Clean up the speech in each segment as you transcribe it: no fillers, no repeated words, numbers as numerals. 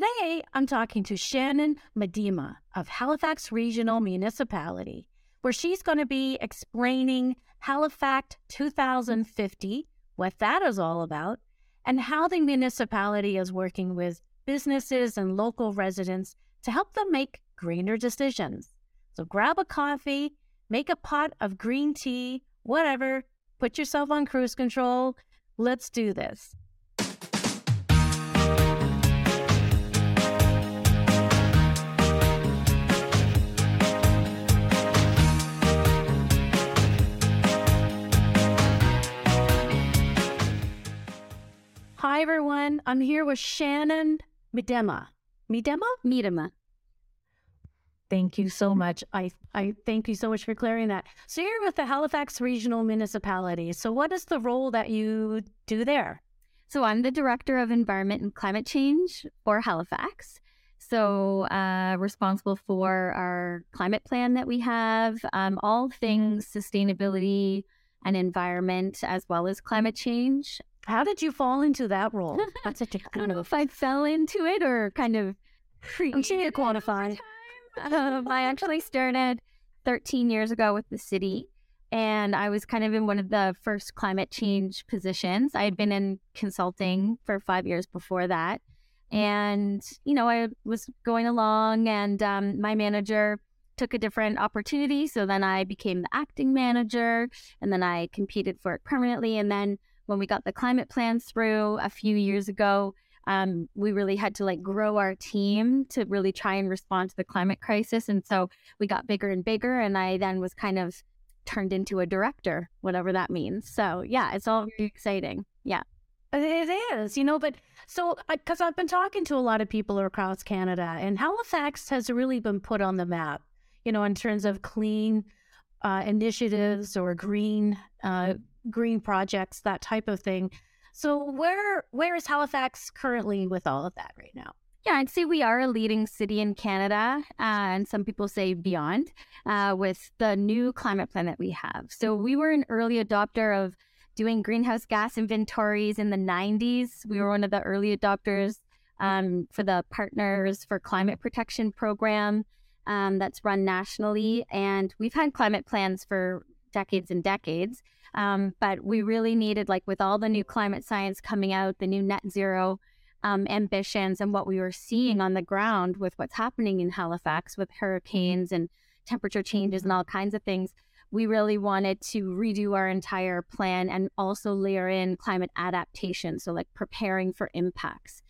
Today, I'm talking to Shannon Miedema of Halifax Regional Municipality, where she's going to be explaining HalifACT 2050, what that is all about, and how the municipality is working with businesses and local residents to help them make greener decisions. So grab a coffee, make a pot of green tea, whatever, put yourself on cruise control. Let's do this. Hi, everyone. I'm here with Shannon Miedema. Miedema. Thank you so much. I thank you so much for clearing that. So you're with the Halifax Regional Municipality. So what is the role that you do there? So I'm the Director of Environment and Climate Change for Halifax. So responsible for our climate plan that we have, all things sustainability and environment, as well as climate change. How did you fall into that role? That's such a I don't know if I fell into it or kind of created it over time. I actually started 13 years ago with the city, and I was kind of in one of the first climate change positions. I had been in consulting for 5 years before that. And, you know, I was going along, and my manager took a different opportunity. So then I became the acting manager, and then I competed for it permanently. And then when we got the climate plan through a few years ago, we really had to grow our team to really try and respond to the climate crisis. And so we got bigger and bigger, and I then was kind of turned into a director, whatever that means. So yeah, it's all very exciting. Yeah, it is, but so because I've been talking to a lot of people across Canada, and Halifax has really been put on the map, in terms of clean initiatives or green projects, that type of thing. So where is Halifax currently with all of that right now? Yeah, I'd say we are a leading city in Canada, and some people say beyond, with the new climate plan that we have. So we were an early adopter of doing greenhouse gas inventories in the 90s. We were one of the early adopters for the Partners for Climate Protection Program that's run nationally. And we've had climate plans for decades and decades. But we really needed, with all the new climate science coming out, the new net zero ambitions, and what we were seeing on the ground with what's happening in Halifax with hurricanes and temperature changes and all kinds of things, we really wanted to redo our entire plan and also layer in climate adaptation. So preparing for impacts.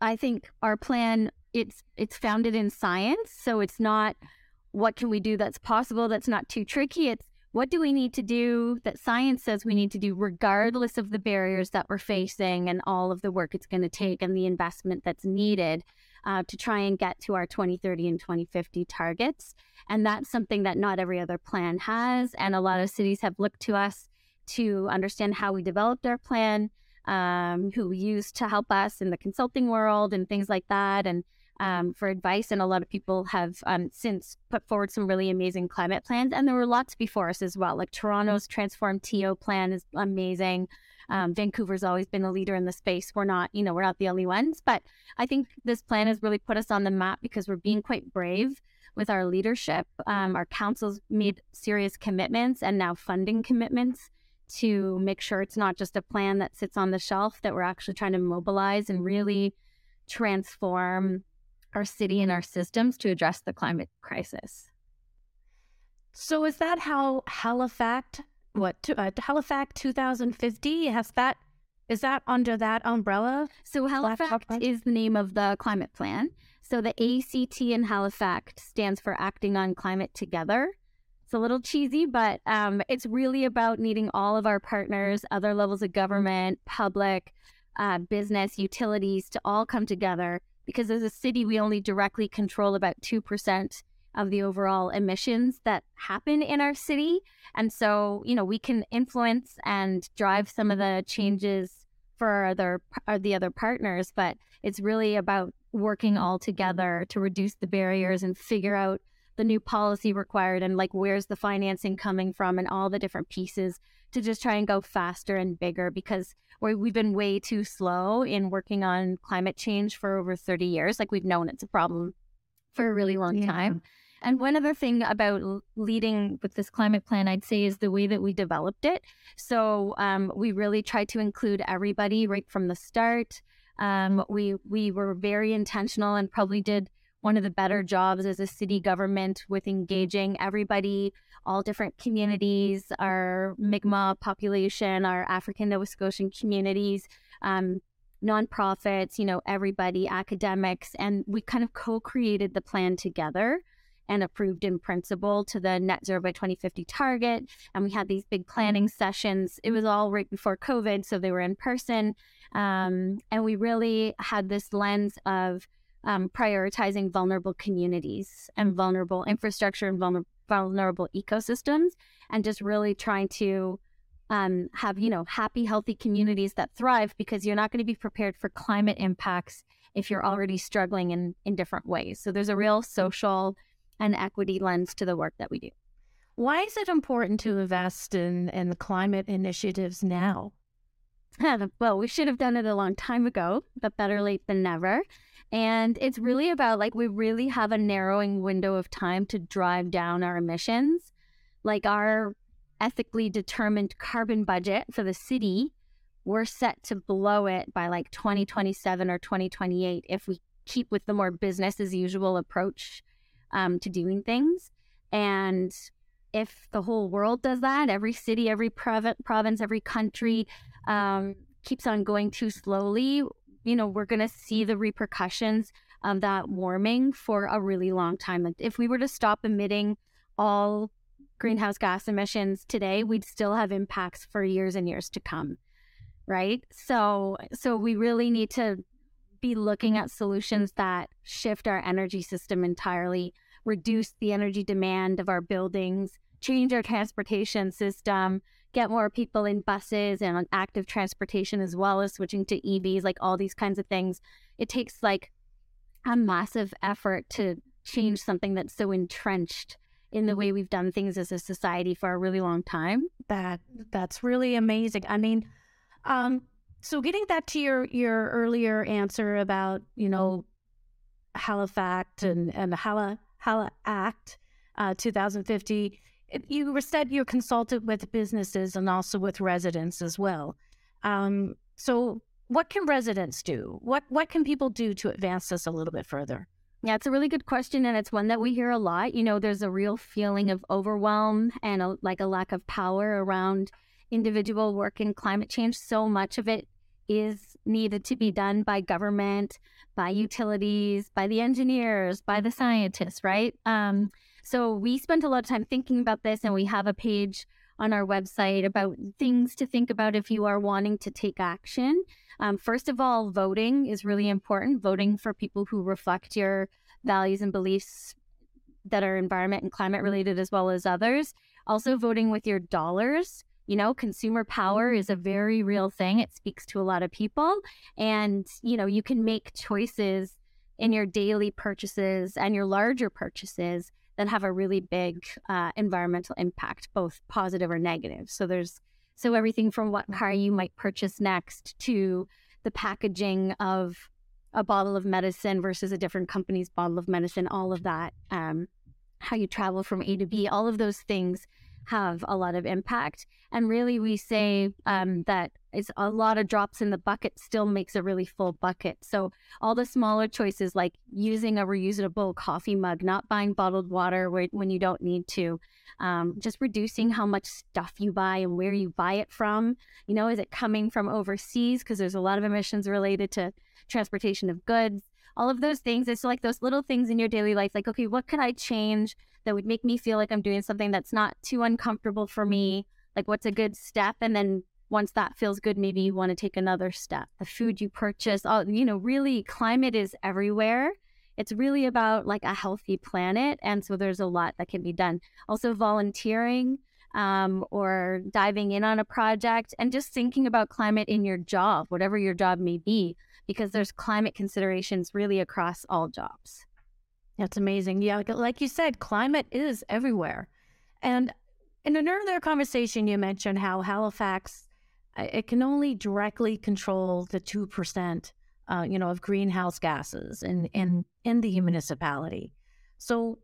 I think our plan, it's founded in science. So it's not what can we do that's possible, that's not too tricky. It's what do we need to do that science says we need to do, regardless of the barriers that we're facing and all of the work it's going to take and the investment that's needed to try and get to our 2030 and 2050 targets. And that's something that not every other plan has. And a lot of cities have looked to us to understand how we developed our plan, who we used to help us in the consulting world and things like that, and for advice. And a lot of people have since put forward some really amazing climate plans, and there were lots before us as well. Toronto's TransformTO plan is amazing. Vancouver's always been a leader in the space. We're not the only ones, but I think this plan has really put us on the map because we're being quite brave with our leadership. Our council's made serious commitments and now funding commitments to make sure it's not just a plan that sits on the shelf, that we're actually trying to mobilize and really transform our city and our systems to address the climate crisis. So is that how HalifACT 2050 is that under that umbrella? So HalifACT is the name of the climate plan. So the ACT in HalifACT stands for Acting on Climate Together. It's a little cheesy, but it's really about needing all of our partners, other levels of government, public, business, utilities to all come together. Because as a city, we only directly control about 2% of the overall emissions that happen in our city. And so, we can influence and drive some of the changes for the other partners, but it's really about working all together to reduce the barriers and figure out the new policy required and like where's the financing coming from and all the different pieces to just try and go faster and bigger, because we've been way too slow in working on climate change for over 30 years. Like, we've known it's a problem for a really long time. And one other thing about leading with this climate plan, I'd say, is the way that we developed it. So we really tried to include everybody right from the start. We were very intentional and probably did one of the better jobs as a city government with engaging everybody, all different communities, our Mi'kmaq population, our African Nova Scotian communities, nonprofits, you know, everybody, academics. And we kind of co-created the plan together and approved in principle to the net zero by 2050 target. And we had these big planning sessions. It was all right before COVID, so they were in person. And we really had this lens of prioritizing vulnerable communities and vulnerable infrastructure and vulnerable ecosystems, and just really trying to have, you know, happy, healthy communities that thrive, because you're not going to be prepared for climate impacts if you're already struggling in different ways. So there's a real social and equity lens to the work that we do. Why is it important to invest in the climate initiatives now? Well, we should have done it a long time ago, but better late than never. And it's really about, like, we really have a narrowing window of time to drive down our emissions. Like, our ethically determined carbon budget for the city, we're set to blow it by like 2027 or 2028 if we keep with the more business as usual approach to doing things. And if the whole world does that, every city, every province, every country keeps on going too slowly, you know, we're going to see the repercussions of that warming for a really long time. If we were to stop emitting all greenhouse gas emissions today, we'd still have impacts for years and years to come, right? So we really need to be looking at solutions that shift our energy system entirely, reduce the energy demand of our buildings, change our transportation system, get more people in buses and on active transportation, as well as switching to EVs, like all these kinds of things. It takes like a massive effort to change something that's so entrenched in the way we've done things as a society for a really long time. That's really amazing. I mean, so getting back to your earlier answer about, you know, HalifACT and the HalifACT 2050, you said you consulted with businesses and also with residents as well. So what can residents do? What can people do to advance this a little bit further? Yeah, it's a really good question, and it's one that we hear a lot. You know, there's a real feeling of overwhelm and a lack of power around individual work in climate change. So much of it is needed to be done by government, by utilities, by the engineers, by the scientists, right? So we spent a lot of time thinking about this, and we have a page on our website about things to think about if you are wanting to take action. First of all, voting is really important. Voting for people who reflect your values and beliefs that are environment and climate related, as well as others. Also, voting with your dollars. You know, consumer power is a very real thing. It speaks to a lot of people. And, you know, you can make choices in your daily purchases and your larger purchases that have a really big environmental impact, both positive or negative. So everything from what car you might purchase next to the packaging of a bottle of medicine versus a different company's bottle of medicine, all of that, how you travel from A to B, all of those things have a lot of impact. And really, we say that it's a lot of drops in the bucket still makes a really full bucket. So all the smaller choices, like using a reusable coffee mug, not buying bottled water when you don't need to, just reducing how much stuff you buy and where you buy it from. You know, is it coming from overseas? Because there's a lot of emissions related to transportation of goods. All of those things. It's like those little things in your daily life, like, okay, what could I change that would make me feel like I'm doing something that's not too uncomfortable for me? Like, what's a good step? And then once that feels good, maybe you want to take another step. The food you purchase, all, you know, really climate is everywhere. It's really about like a healthy planet. And so there's a lot that can be done. Also volunteering or diving in on a project and just thinking about climate in your job, whatever your job may be, because there's climate considerations really across all jobs. That's amazing. Yeah, like you said, climate is everywhere. And in an earlier conversation, you mentioned how Halifax, it can only directly control the 2%, of greenhouse gases in the municipality. So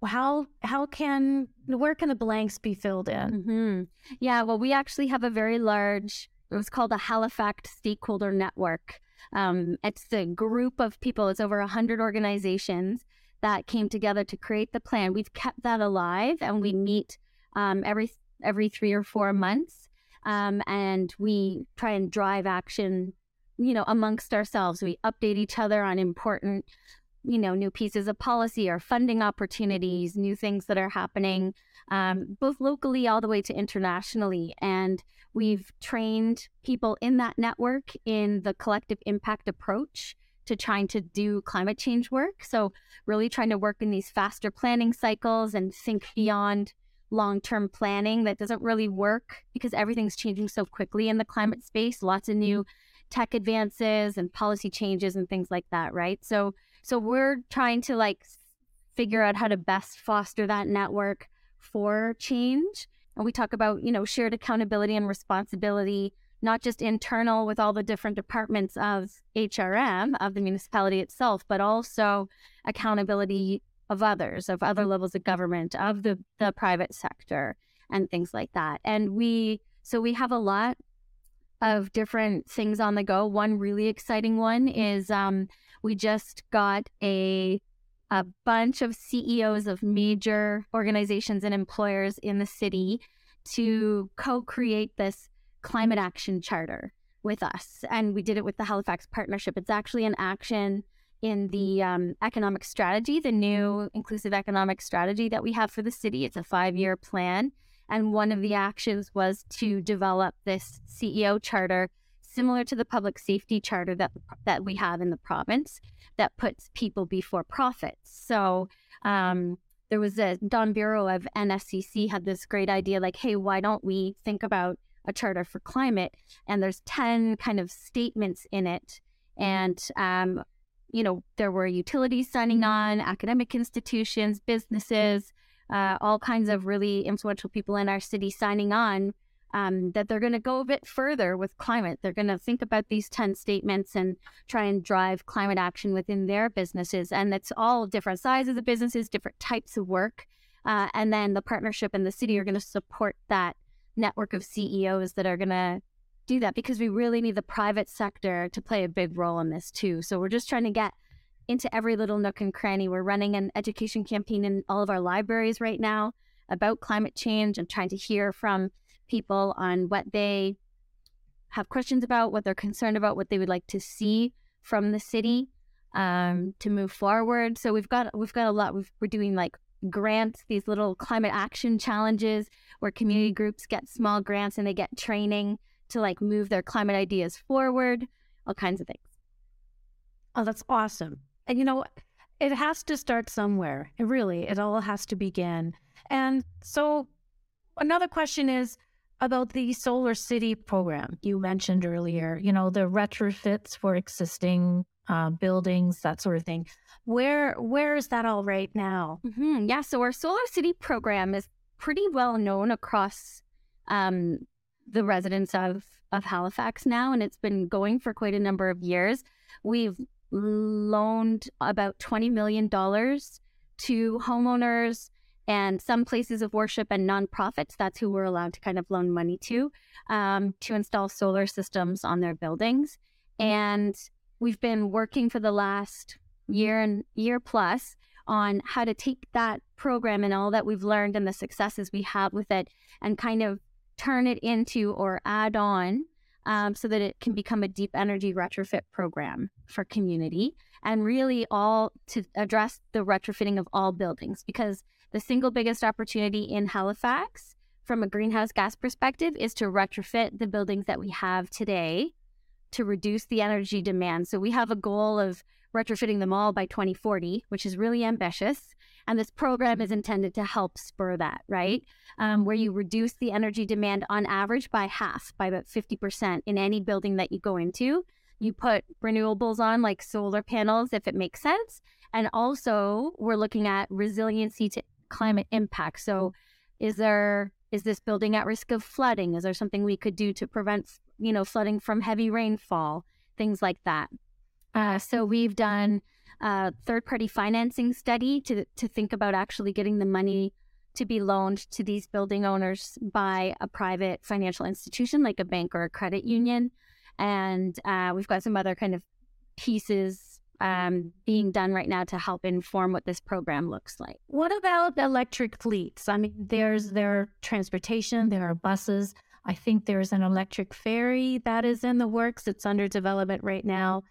where can the blanks be filled in? Mm-hmm. Yeah, well, we actually have a very large, it was called the HalifACT Stakeholder Network. It's a group of people, it's over 100 organizations that came together to create the plan. We've kept that alive, and we meet every 3 or 4 months, and we try and drive action, amongst ourselves. We update each other on important, new pieces of policy or funding opportunities, new things that are happening, both locally all the way to internationally. And we've trained people in that network in the collective impact approach to trying to do climate change work. So really trying to work in these faster planning cycles and think beyond long-term planning that doesn't really work because everything's changing so quickly in the climate space, lots of new tech advances and policy changes and things like that, right? So we're trying to figure out how to best foster that network for change. And we talk about, shared accountability and responsibility, not just internal with all the different departments of HRM, of the municipality itself, but also accountability of others, of other levels of government, of the private sector and things like that. And we have a lot of different things on the go. One really exciting one is we just got a bunch of CEOs of major organizations and employers in the city to co-create this climate action charter with us. And we did it with the Halifax Partnership. It's actually an action in the economic strategy, the new inclusive economic strategy that we have for the city. It's a 5-year plan. And one of the actions was to develop this CEO charter similar to the public safety charter that we have in the province that puts people before profits. So there was a Don Bureau of NSCC had this great idea, hey, why don't we think about a charter for climate? And there's 10 kind of statements in it. And, there were utilities signing on, academic institutions, businesses, all kinds of really influential people in our city signing on that they're going to go a bit further with climate. They're going to think about these 10 statements and try and drive climate action within their businesses. And it's all different sizes of businesses, different types of work. And then the partnership and the city are going to support that network of CEOs that are going to do that because we really need the private sector to play a big role in this too. So we're just trying to get into every little nook and cranny. We're running an education campaign in all of our libraries right now about climate change and trying to hear from people on what they have questions about, what they're concerned about, what they would like to see from the city to move forward. So we've got a lot. We're doing grants, these little climate action challenges where community groups get small grants and they get training to move their climate ideas forward, all kinds of things. Oh, that's awesome. And it has to start somewhere. It really, it all has to begin. And so another question is about the Solar City program you mentioned earlier, the retrofits for existing buildings, that sort of thing. Where is that all right now? Mm-hmm. Yeah, so our Solar City program is pretty well known across the residents of Halifax now, and it's been going for quite a number of years. We've loaned about $20 million to homeowners and some places of worship and nonprofits. That's who we're allowed to kind of loan money to install solar systems on their buildings. And we've been working for the last year plus on how to take that program and all that we've learned and the successes we have with it and kind of turn it into or add on so that it can become a deep energy retrofit program for community and really all to address the retrofitting of all buildings, because the single biggest opportunity in Halifax from a greenhouse gas perspective is to retrofit the buildings that we have today to reduce the energy demand. So we have a goal of retrofitting them all by 2040, which is really ambitious. And this program is intended to help spur that, right? Where you reduce the energy demand on average by half, by about 50% in any building that you go into. you put renewables on, like solar panels, if it makes sense. And also we're looking at resiliency to climate impact. So is this building at risk of flooding? Is there something we could do to prevent, flooding from heavy rainfall, things like that? So we've done a third-party financing study to think about actually getting the money to be loaned to these building owners by a private financial institution like a bank or a credit union. And we've got some other kind of pieces being done right now to help inform what this program looks like. What about electric fleets? I mean, there's their transportation, there are buses. I think there's an electric ferry that is in the works. It's under development right now.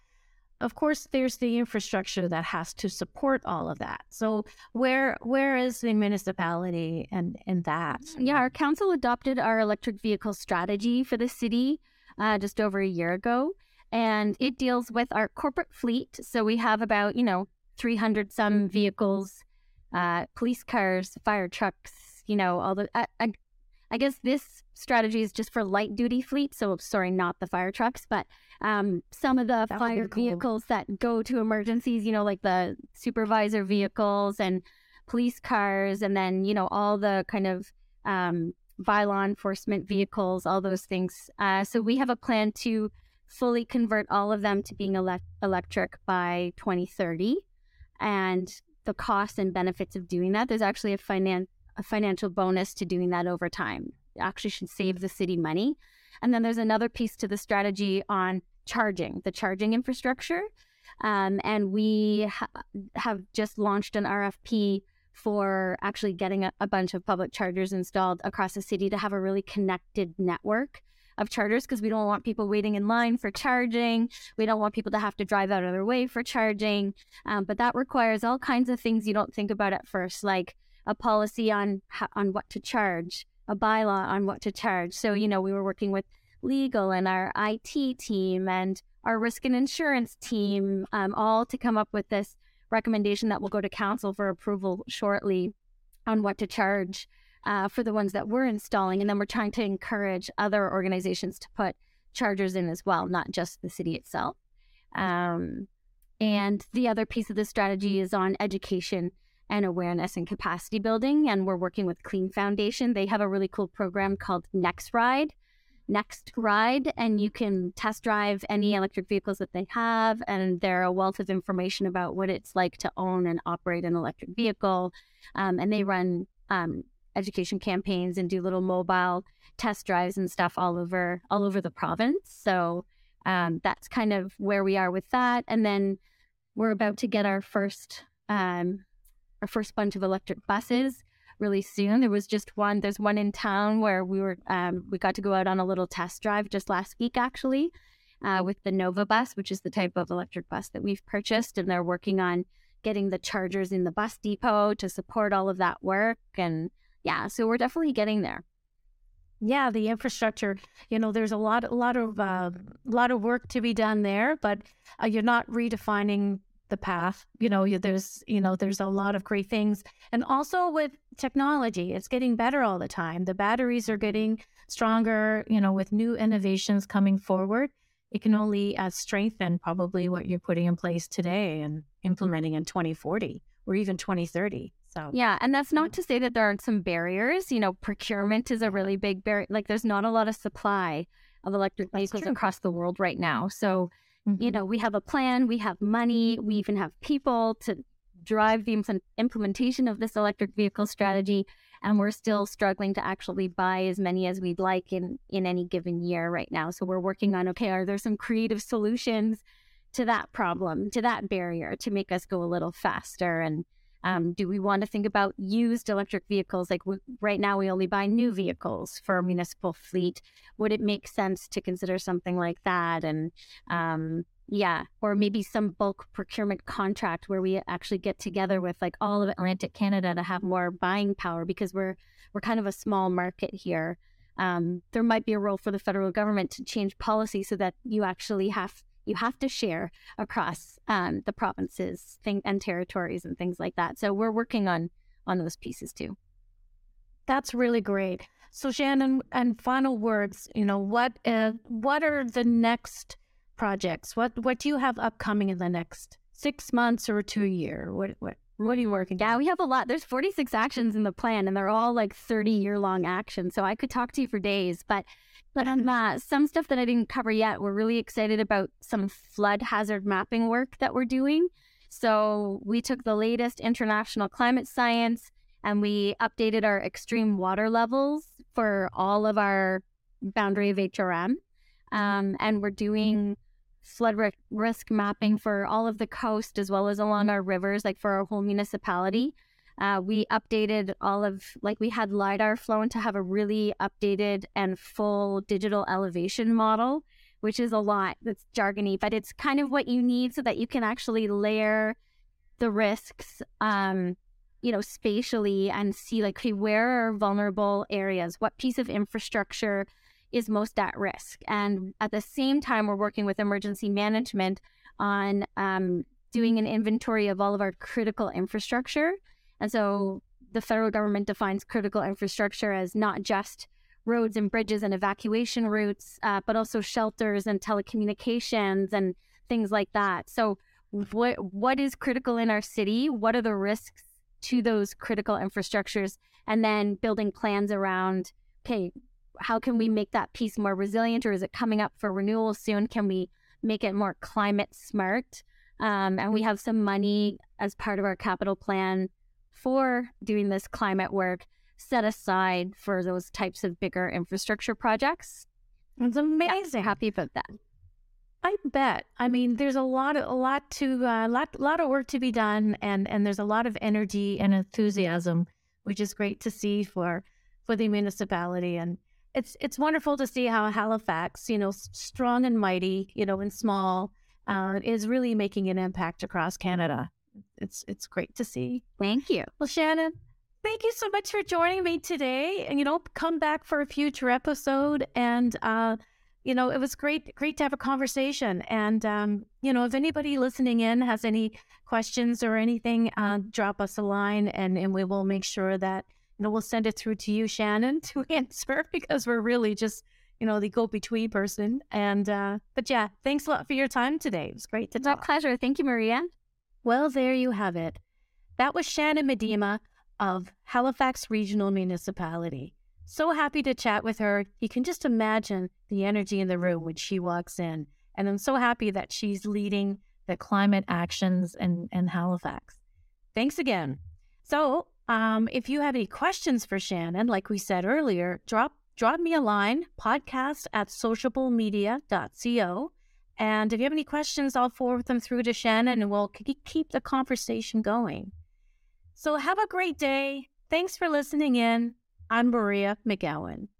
Of course, there's the infrastructure that has to support all of that. So where is the municipality in that? Yeah, our council adopted our electric vehicle strategy for the city just over a year ago, and it deals with our corporate fleet. So we have about, 300-some vehicles, police cars, fire trucks, all the... I guess this strategy is just for light-duty fleet, so sorry, not the fire trucks, but some of the fire vehicles that go to emergencies, like the supervisor vehicles and police cars, and then, all the kind of bylaw enforcement vehicles, all those things. So we have a plan to fully convert all of them to being electric by 2030, and the costs and benefits of doing that. There's actually a financial bonus to doing that over time. It actually should save the city money. And then there's another piece to the strategy on the charging infrastructure. And we have just launched an RFP for actually getting a bunch of public chargers installed across the city to have a really connected network of chargers, because we don't want people waiting in line for charging. We don't want people to have to drive out of their way for charging. But that requires all kinds of things you don't think about at first, like a policy on what to charge, a bylaw on what to charge. So, we were working with legal and our IT team and our risk and insurance team, all to come up with this recommendation that will go to council for approval shortly on what to charge for the ones that we're installing. And then we're trying to encourage other organizations to put chargers in as well, not just the city itself. And the other piece of the strategy is on education and awareness and capacity building. And we're working with Clean Foundation. They have a really cool program called Next Ride. And you can test drive any electric vehicles that they have. And they're a wealth of information about what it's like to own and operate an electric vehicle. And they run education campaigns and do little mobile test drives and stuff all over the province. So that's kind of where we are with that. And then we're about to get our first bunch of electric buses really soon. There's one in town where we got to go out on a little test drive just last week, actually, with the Nova bus, which is the type of electric bus that we've purchased. And they're working on getting the chargers in the bus depot to support all of that work. And yeah, so we're definitely getting there. Yeah, the infrastructure, there's a lot of work to be done there, but you're not redefining the path. There's a lot of great things. And also with technology, it's getting better all the time. The batteries are getting stronger, with new innovations coming forward. It can only strengthen probably what you're putting in place today and implementing in 2040 or even 2030. So yeah, and that's not to say that there aren't some barriers. Procurement is a really big barrier. Like, there's not a lot of supply of electric vehicles across the world right now. So we have a plan, we have money, we even have people to drive the implementation of this electric vehicle strategy, and we're still struggling to actually buy as many as we'd like in any given year right now. So we're working on, are there some creative solutions to that problem, to that barrier, to make us go a little faster? And do we want to think about used electric vehicles? Like, right now we only buy new vehicles for a municipal fleet. Would it make sense to consider something like that? And or maybe some bulk procurement contract where we actually get together with like all of Atlantic Canada to have more buying power, because we're kind of a small market here. There might be a role for the federal government to change policy so that you actually have to share across the provinces and territories and things like that. So we're working on those pieces too. That's really great. So Shannon, and final words, what are the next projects? What do you have upcoming in the next 6 months or 2 years? What are you working on? Yeah, we have a lot. There's 46 actions in the plan, and they're all like 30-year-long actions. So I could talk to you for days. But some stuff that I didn't cover yet, we're really excited about some flood hazard mapping work that we're doing. So we took the latest international climate science, and we updated our extreme water levels for all of our boundary of HRM. And we're doing flood risk mapping for all of the coast, as well as along our rivers, like for our whole municipality. We updated all of, like, we had LIDAR flown to have a really updated and full digital elevation model, which is a lot. That's jargony, but it's kind of what you need so that you can actually layer the risks, spatially, and see, like, okay, where are vulnerable areas? What piece of infrastructure is most at risk? And at the same time, we're working with emergency management on doing an inventory of all of our critical infrastructure. And so the federal government defines critical infrastructure as not just roads and bridges and evacuation routes, but also shelters and telecommunications and things like that. So what is critical in our city? What are the risks to those critical infrastructures? And then building plans around, okay, how can we make that piece more resilient, or is it coming up for renewal soon? Can we make it more climate smart? And we have some money as part of our capital plan for doing this climate work set aside for those types of bigger infrastructure projects. It's amazing. Yeah, happy about that. I bet. I mean, there's a lot of work to be done, and there's a lot of energy and enthusiasm, which is great to see for the municipality. And it's wonderful to see how Halifax, strong and mighty, and small, is really making an impact across Canada. It's great to see. Thank you. Well, Shannon, thank you so much for joining me today. And come back for a future episode. And it was great to have a conversation. And if anybody listening in has any questions or anything, drop us a line, and we will make sure that. We'll send it through to you, Shannon, to answer, because we're really just, the go-between person. And but yeah, thanks a lot for your time today. It was great to talk. My pleasure. Thank you, Maria. Well, there you have it. That was Shannon Miedema of Halifax Regional Municipality. So happy to chat with her. You can just imagine the energy in the room when she walks in. And I'm so happy that she's leading the climate actions in Halifax. Thanks again. So, if you have any questions for Shannon, like we said earlier, drop me a line, podcast@sociablemedia.co. And if you have any questions, I'll forward them through to Shannon, and we'll keep the conversation going. So have a great day. Thanks for listening in. I'm Maria McGowan.